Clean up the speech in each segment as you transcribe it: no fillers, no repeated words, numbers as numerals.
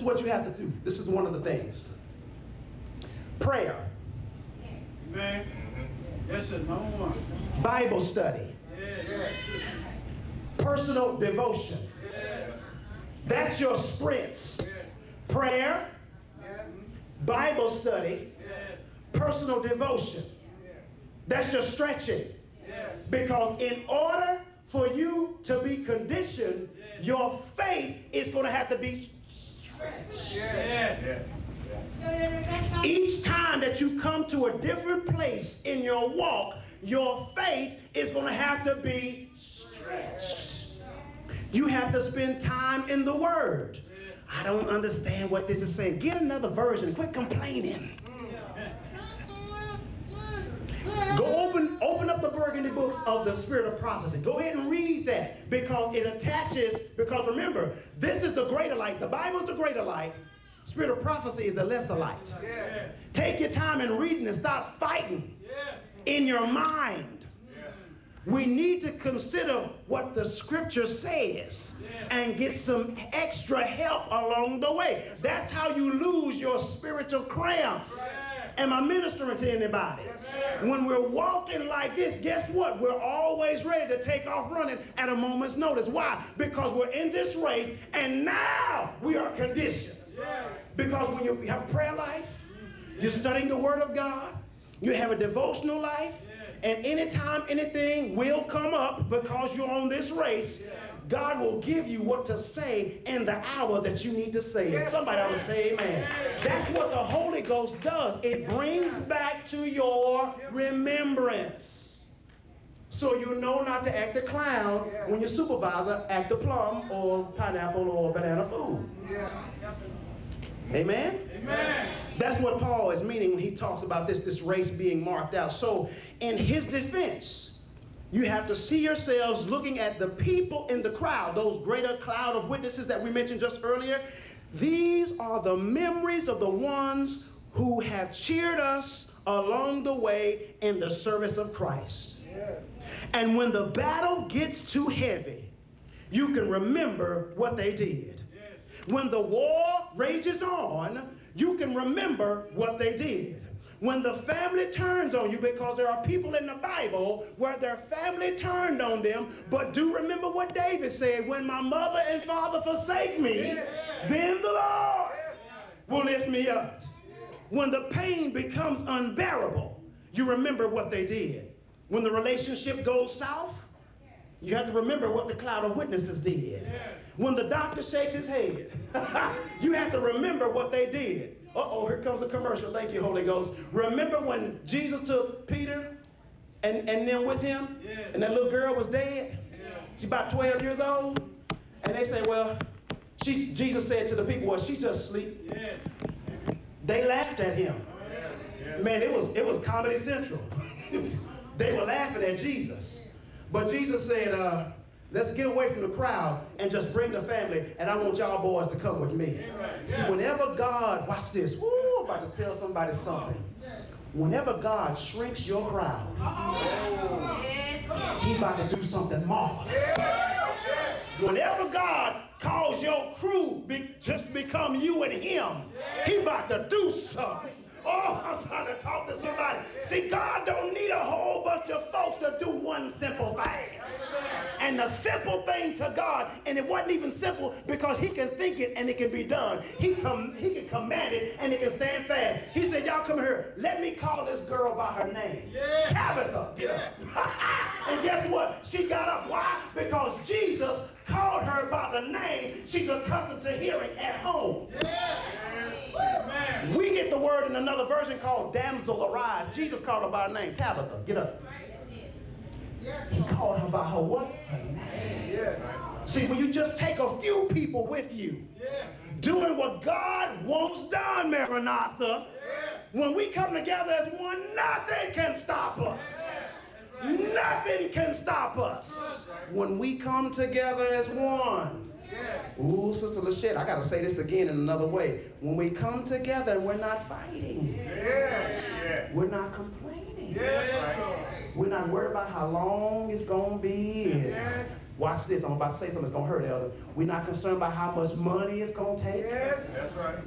is what you have to do. This is one of the things. Prayer. Amen. Yes, sir. No one. Bible study. Yeah. Personal devotion. Yeah. That's your sprints. Yeah. Prayer. Yeah. Bible study. Yeah. Personal devotion. Yeah. That's your stretching. Yeah. Because in order for you to be conditioned, yeah, your faith is going to have to be stretched. Yeah. Yeah. Each time that you come to a different place in your walk, your faith is going to have to be stretched. You have to spend time in the Word. I don't understand what this is saying. Get another version. Quit complaining. Go open up the burgundy books of the Spirit of Prophecy. Go ahead and read that, because it attaches, because remember, this is the greater light. The Bible is the greater light. Spirit of Prophecy is the lesser light. Yeah. Take your time in reading and stop fighting, yeah, in your mind. Yeah. We need to consider what the Scripture says, yeah, and get some extra help along the way. That's how you lose your spiritual cramps. Right. Am I ministering to anybody? Yes, when we're walking like this, guess what? We're always ready to take off running at a moment's notice. Why? Because we're in this race and now we are conditioned. Because when you have a prayer life, you're studying the Word of God, you have a devotional life, and anytime anything will come up because you're on this race, God will give you what to say in the hour that you need to say it. Somebody ought to say amen. That's what the Holy Ghost does. It brings back to your remembrance. So you know not to act a clown when your supervisor act a plum or pineapple or banana fool. Amen? Amen? That's what Paul is meaning when he talks about this race being marked out. So in his defense, you have to see yourselves looking at the people in the crowd, those greater cloud of witnesses that we mentioned just earlier. These are the memories of the ones who have cheered us along the way in the service of Christ. Yeah. And when the battle gets too heavy, you can remember what they did. When the war rages on, you can remember what they did. When the family turns on you, because there are people in the Bible where their family turned on them, but do remember what David said, when my mother and father forsake me, then the Lord will lift me up. When the pain becomes unbearable, you remember what they did. When the relationship goes south, you have to remember what the cloud of witnesses did. When the doctor shakes his head, you have to remember what they did. Uh-oh, here comes a commercial. Thank you, Holy Ghost. Remember when Jesus took Peter and them with him? Yeah. And that little girl was dead? Yeah. She's about 12 years old. And they say, well, Jesus said to the people, well, she just asleep. Yeah. They laughed at him. Oh, yeah. Yeah. Man, it was Comedy Central. They were laughing at Jesus. But Jesus said, let's get away from the crowd and just bring the family, and I want y'all boys to come with me. See, whenever God, watch this, woo, I'm about to tell somebody something. Whenever God shrinks your crowd, He's about to do something marvelous. Whenever God calls your crew just become you and Him, He's about to do something. Oh, I'm trying to talk to somebody. See, God don't need a whole bunch of folks to do one simple thing. And the simple thing to God, and it wasn't even simple because He can think it and it can be done. He can command it and it can stand fast. He said, y'all come here. Let me call this girl by her name. Tabitha. Get up. And guess what? She got up. Why? Because Jesus called her by the name she's accustomed to hearing at home. Yeah. We get the word in another version called Damsel Arise. Jesus called her by her name. Tabitha, get up. He called her by her what? Her name. Yeah. See, when you just take a few people with you, doing what God wants done, Maranatha, when we come together as one, nothing can stop us. Nothing can stop us when we come together as one. Ooh, Sister Lachette, I got to say this again in another way. When we come together, we're not fighting. We're not complaining. We're not worried about how long it's going to be. Watch this. I'm about to say something that's going to hurt, Elder. We're not concerned about how much money it's going to take. Yes, that's right.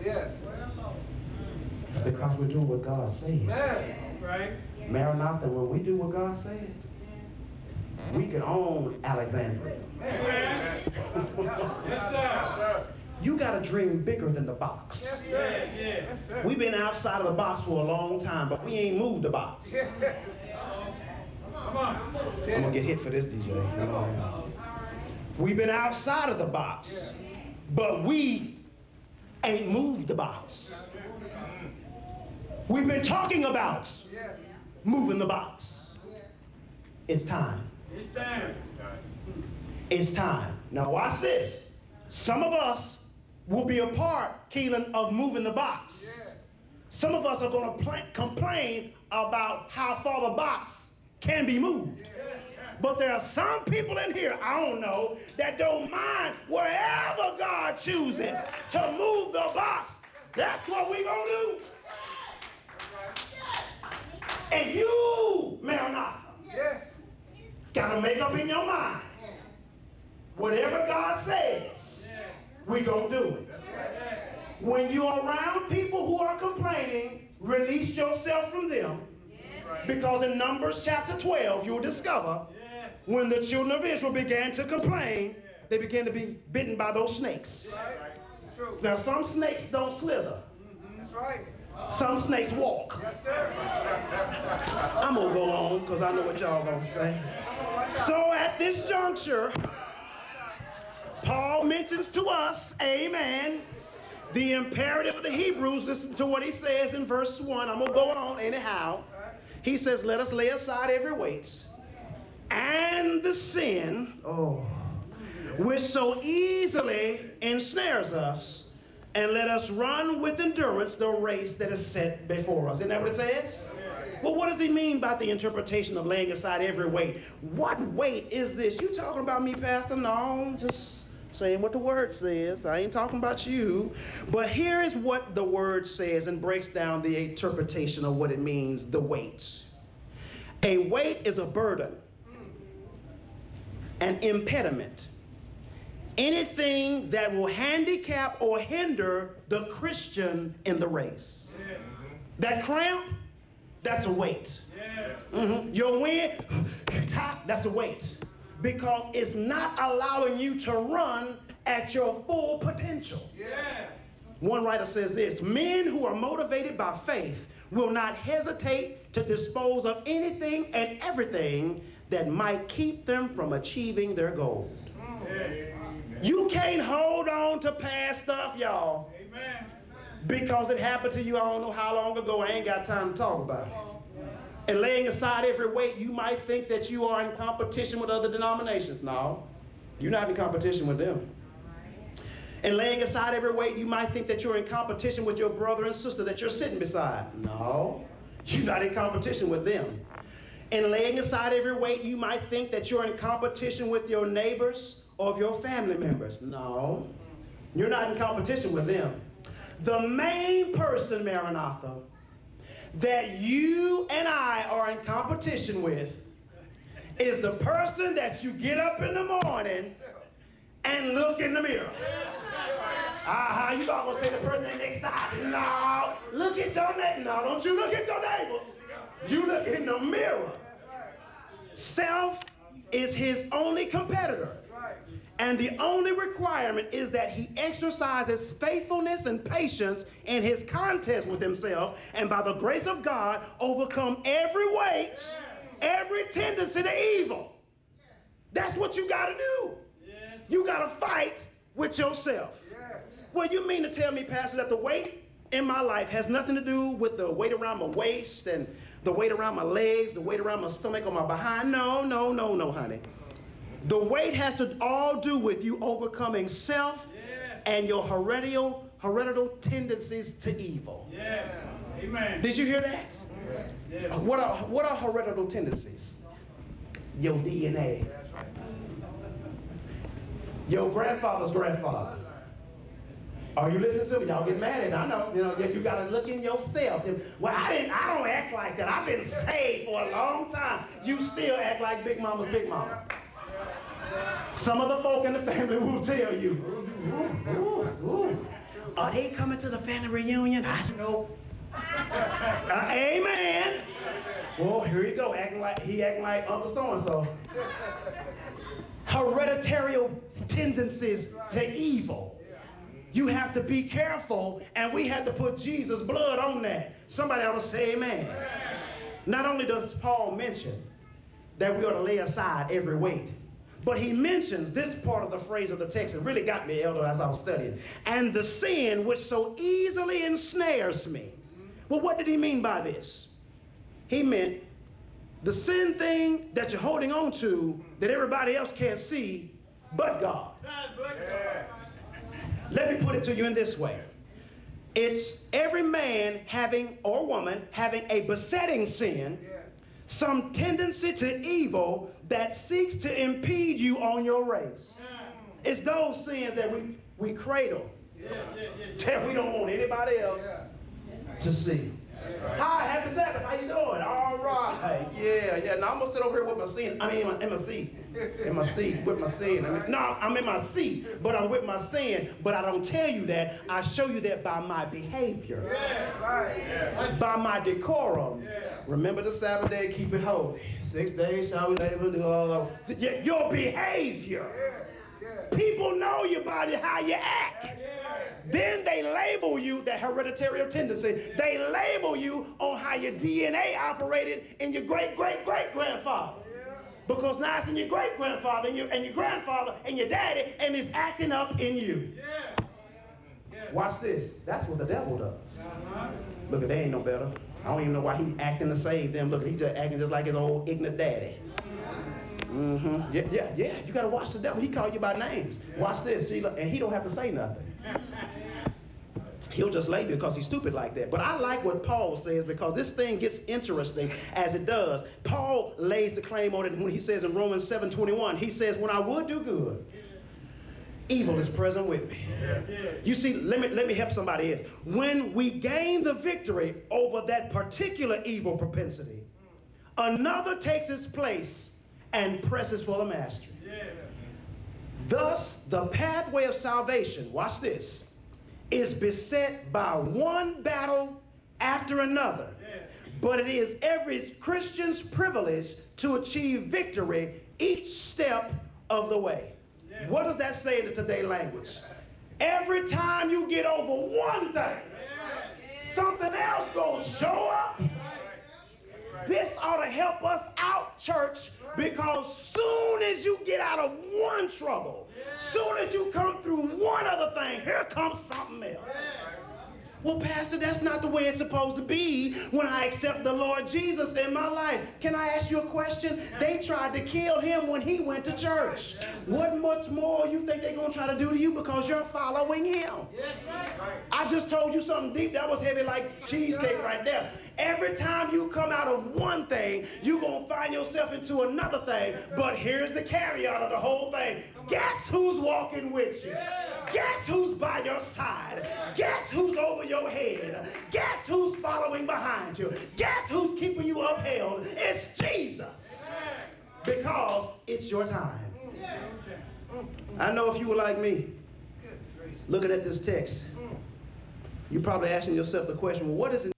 Yes. It's because we're doing what God said. Yes. Right. Maranatha, when we do what God said, we can own Alexandria. Yes. Yes, sir. You got to dream bigger than the box. Yes, sir. Yes, sir. We've been outside of the box for a long time, but we ain't moved the box. Yes. Come on. Yeah. I'm going to get hit for this, DJ. Come on. Right. We've been outside of the box, yeah, but we ain't moved the box. We've been talking about moving the box. It's time. It's time. It's time. Now watch this. Some of us will be a part, Keelan, of moving the box. Some of us are going to complain about how far the box can be moved. But there are some people in here, I don't know, that don't mind wherever God chooses to move the box. That's what we're going to do. And you, Maranatha, got to make up in your mind, whatever God says, we're going to do it. When you're around people who are complaining, release yourself from them. Because in Numbers chapter 12, you'll discover when the children of Israel began to complain, they began to be bitten by those snakes. Now, some snakes don't slither. That's right. Some snakes walk. Yes, sir. I'm going to go on because I know what y'all going to say. So at this juncture, Paul mentions to us, amen, the imperative of the Hebrews. Listen to what he says in verse 1. I'm going to go on anyhow. He says, let us lay aside every weight and the sin which so easily ensnares us, and let us run with endurance the race that is set before us. Isn't that what it says? Well, what does he mean by the interpretation of laying aside every weight? What weight is this? You talking about me, Pastor? No, I'm just saying what the word says. I ain't talking about you. But here is what the word says and breaks down the interpretation of what it means, the weight. A weight is a burden, an impediment, anything that will handicap or hinder the Christian in the race. That cramp, that's a weight. Your wind, that's a weight. Because it's not allowing you to run at your full potential. One writer says this: men who are motivated by faith will not hesitate to dispose of anything and everything that might keep them from achieving their goal. You can't hold on to past stuff, y'all. Because it happened to you, I don't know how long ago, I ain't got time to talk about it. And laying aside every weight, you might think that you are in competition with other denominations. No, you're not in competition with them. And laying aside every weight, you might think that you're in competition with your brother and sister that you're sitting beside. No, you're not in competition with them. And laying aside every weight, you might think that you're in competition with your neighbors or your family members. No, you're not in competition with them. The main person, Maranatha, that you and I are in competition with is the person that you get up in the morning and look in the mirror. You not gonna say the person that next time? No, look at your neighbor. No, don't you look at your neighbor. You look in the mirror. Self is his only competitor. And the only requirement is that he exercises faithfulness and patience in his contest with himself, and by the grace of God, overcome every weight, every tendency to evil. That's what you got to do. You got to fight with yourself. Well, you mean to tell me, Pastor, that the weight in my life has nothing to do with the weight around my waist and the weight around my legs, the weight around my stomach or my behind? No, no, no, no, honey. The weight has to all do with you overcoming self and your heredital tendencies to evil. Amen. Did you hear that? What are heredital tendencies? Your DNA. Your grandfather's grandfather. Are you listening to me? Y'all get mad at me. I know. You got to look in yourself. Well, I don't act like that. I've been saved for a long time. You still act like Big Mama's Big Mama. Some of the folk in the family will tell you, are they coming to the family reunion? I said, no. Amen. Well, here you go, acting like Uncle So-and-so. Hereditary tendencies to evil. You have to be careful, and we have to put Jesus' blood on that. Somebody ought to say amen. Amen. Not only does Paul mention that we ought to lay aside every weight, but he mentions this part of the phrase of the text that really got me, Elder, as I was studying. And the sin which so easily ensnares me. Well, what did he mean by this? He meant the sin thing that you're holding on to that everybody else can't see but God. Yeah. Let me put it to you in this way. It's every man having, or woman having, a besetting sin. Yeah. Some tendency to evil that seeks to impede you on your race. Yeah. It's those sins that we cradle, that we don't want anybody else to see. Right. Hi, happy Sabbath, how you doing? All right, yeah. Now I'm gonna sit over here with my sin. I mean, in my seat, with my sin. I mean, no, I'm in my seat, but I'm with my sin. But I don't tell you that. I show you that by my behavior, by my decorum. Yeah. Remember the Sabbath day, keep it holy. 6 days shall we labor, do all of your behavior. Yeah. Yeah. People know you by how you act. Yeah. Then they label you, that hereditary tendency, they label you on how your DNA operated in your great-great-great-grandfather. Yeah. Because now it's in your great-grandfather and your grandfather and your daddy, and it's acting up in you. Yeah. Yeah. Watch this. That's what the devil does. Uh-huh. Look, they ain't no better. I don't even know why he acting to save them. Look, he just acting just like his old ignorant daddy. Mm-hmm. Yeah. You gotta watch the devil. He called you by names. Watch this, Sheila, and he don't have to say nothing. He'll just label you because he's stupid like that. But I like what Paul says, because this thing gets interesting as it does. Paul lays the claim on it when he says in Romans 7:21, he says, "When I would do good, evil is present with me." You see, let me help somebody else. When we gain the victory over that particular evil propensity, another takes its place and presses for the mastery. Yeah. Thus, the pathway of salvation, watch this, is beset by one battle after another. Yeah. But it is every Christian's privilege to achieve victory each step of the way. Yeah. What does that say in today's language? Every time you get over one thing, something else gonna show up. This ought to help us out, church, because soon as you get out of one trouble, soon as you come through one other thing, here comes something else. Well, Pastor, that's not the way it's supposed to be when I accept the Lord Jesus in my life. Can I ask you a question? They tried to kill him when he went to church. What much more you think they're going to try to do to you because you're following him? I just told you something deep. That was heavy like cheesecake right there. Every time you come out of one thing, you're going to find yourself into another thing. But here's the carryout of the whole thing. Guess who's walking with you? Guess who's by your side? Guess who's over your head? Guess who's following behind you? Guess who's keeping you upheld? It's Jesus. Because it's your time. I know if you were like me, looking at this text, you're probably asking yourself the question, well, what is it?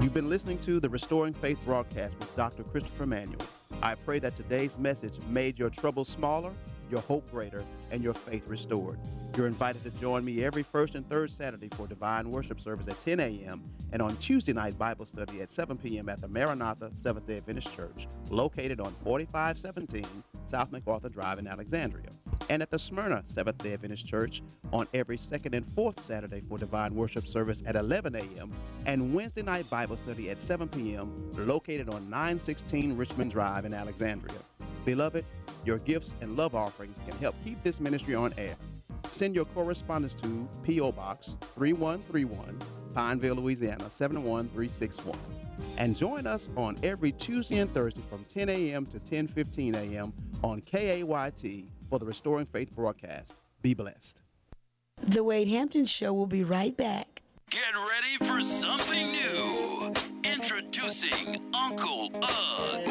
You've been listening to the Restoring Faith broadcast with Dr. Christopher Manuel. I pray that today's message made your troubles smaller, your hope greater, and your faith restored. You're invited to join me every first and third Saturday for divine worship service at 10 a.m. and on Tuesday night Bible study at 7 p.m. at the Maranatha Seventh-day Adventist Church, located on 4517 South MacArthur Drive in Alexandria, and at the Smyrna Seventh-day Adventist Church on every second and fourth Saturday for divine worship service at 11 a.m. and Wednesday night Bible study at 7 p.m. located on 916 Richmond Drive in Alexandria. Beloved, your gifts and love offerings can help keep this ministry on air. Send your correspondence to P.O. Box 3131, Pineville, Louisiana 71361. And join us on every Tuesday and Thursday from 10 a.m. to 10:15 a.m. on KAYT for the Restoring Faith broadcast. Be blessed. The Wade Hampton Show will be right back. Get ready for something new. Introducing Uncle Ugg.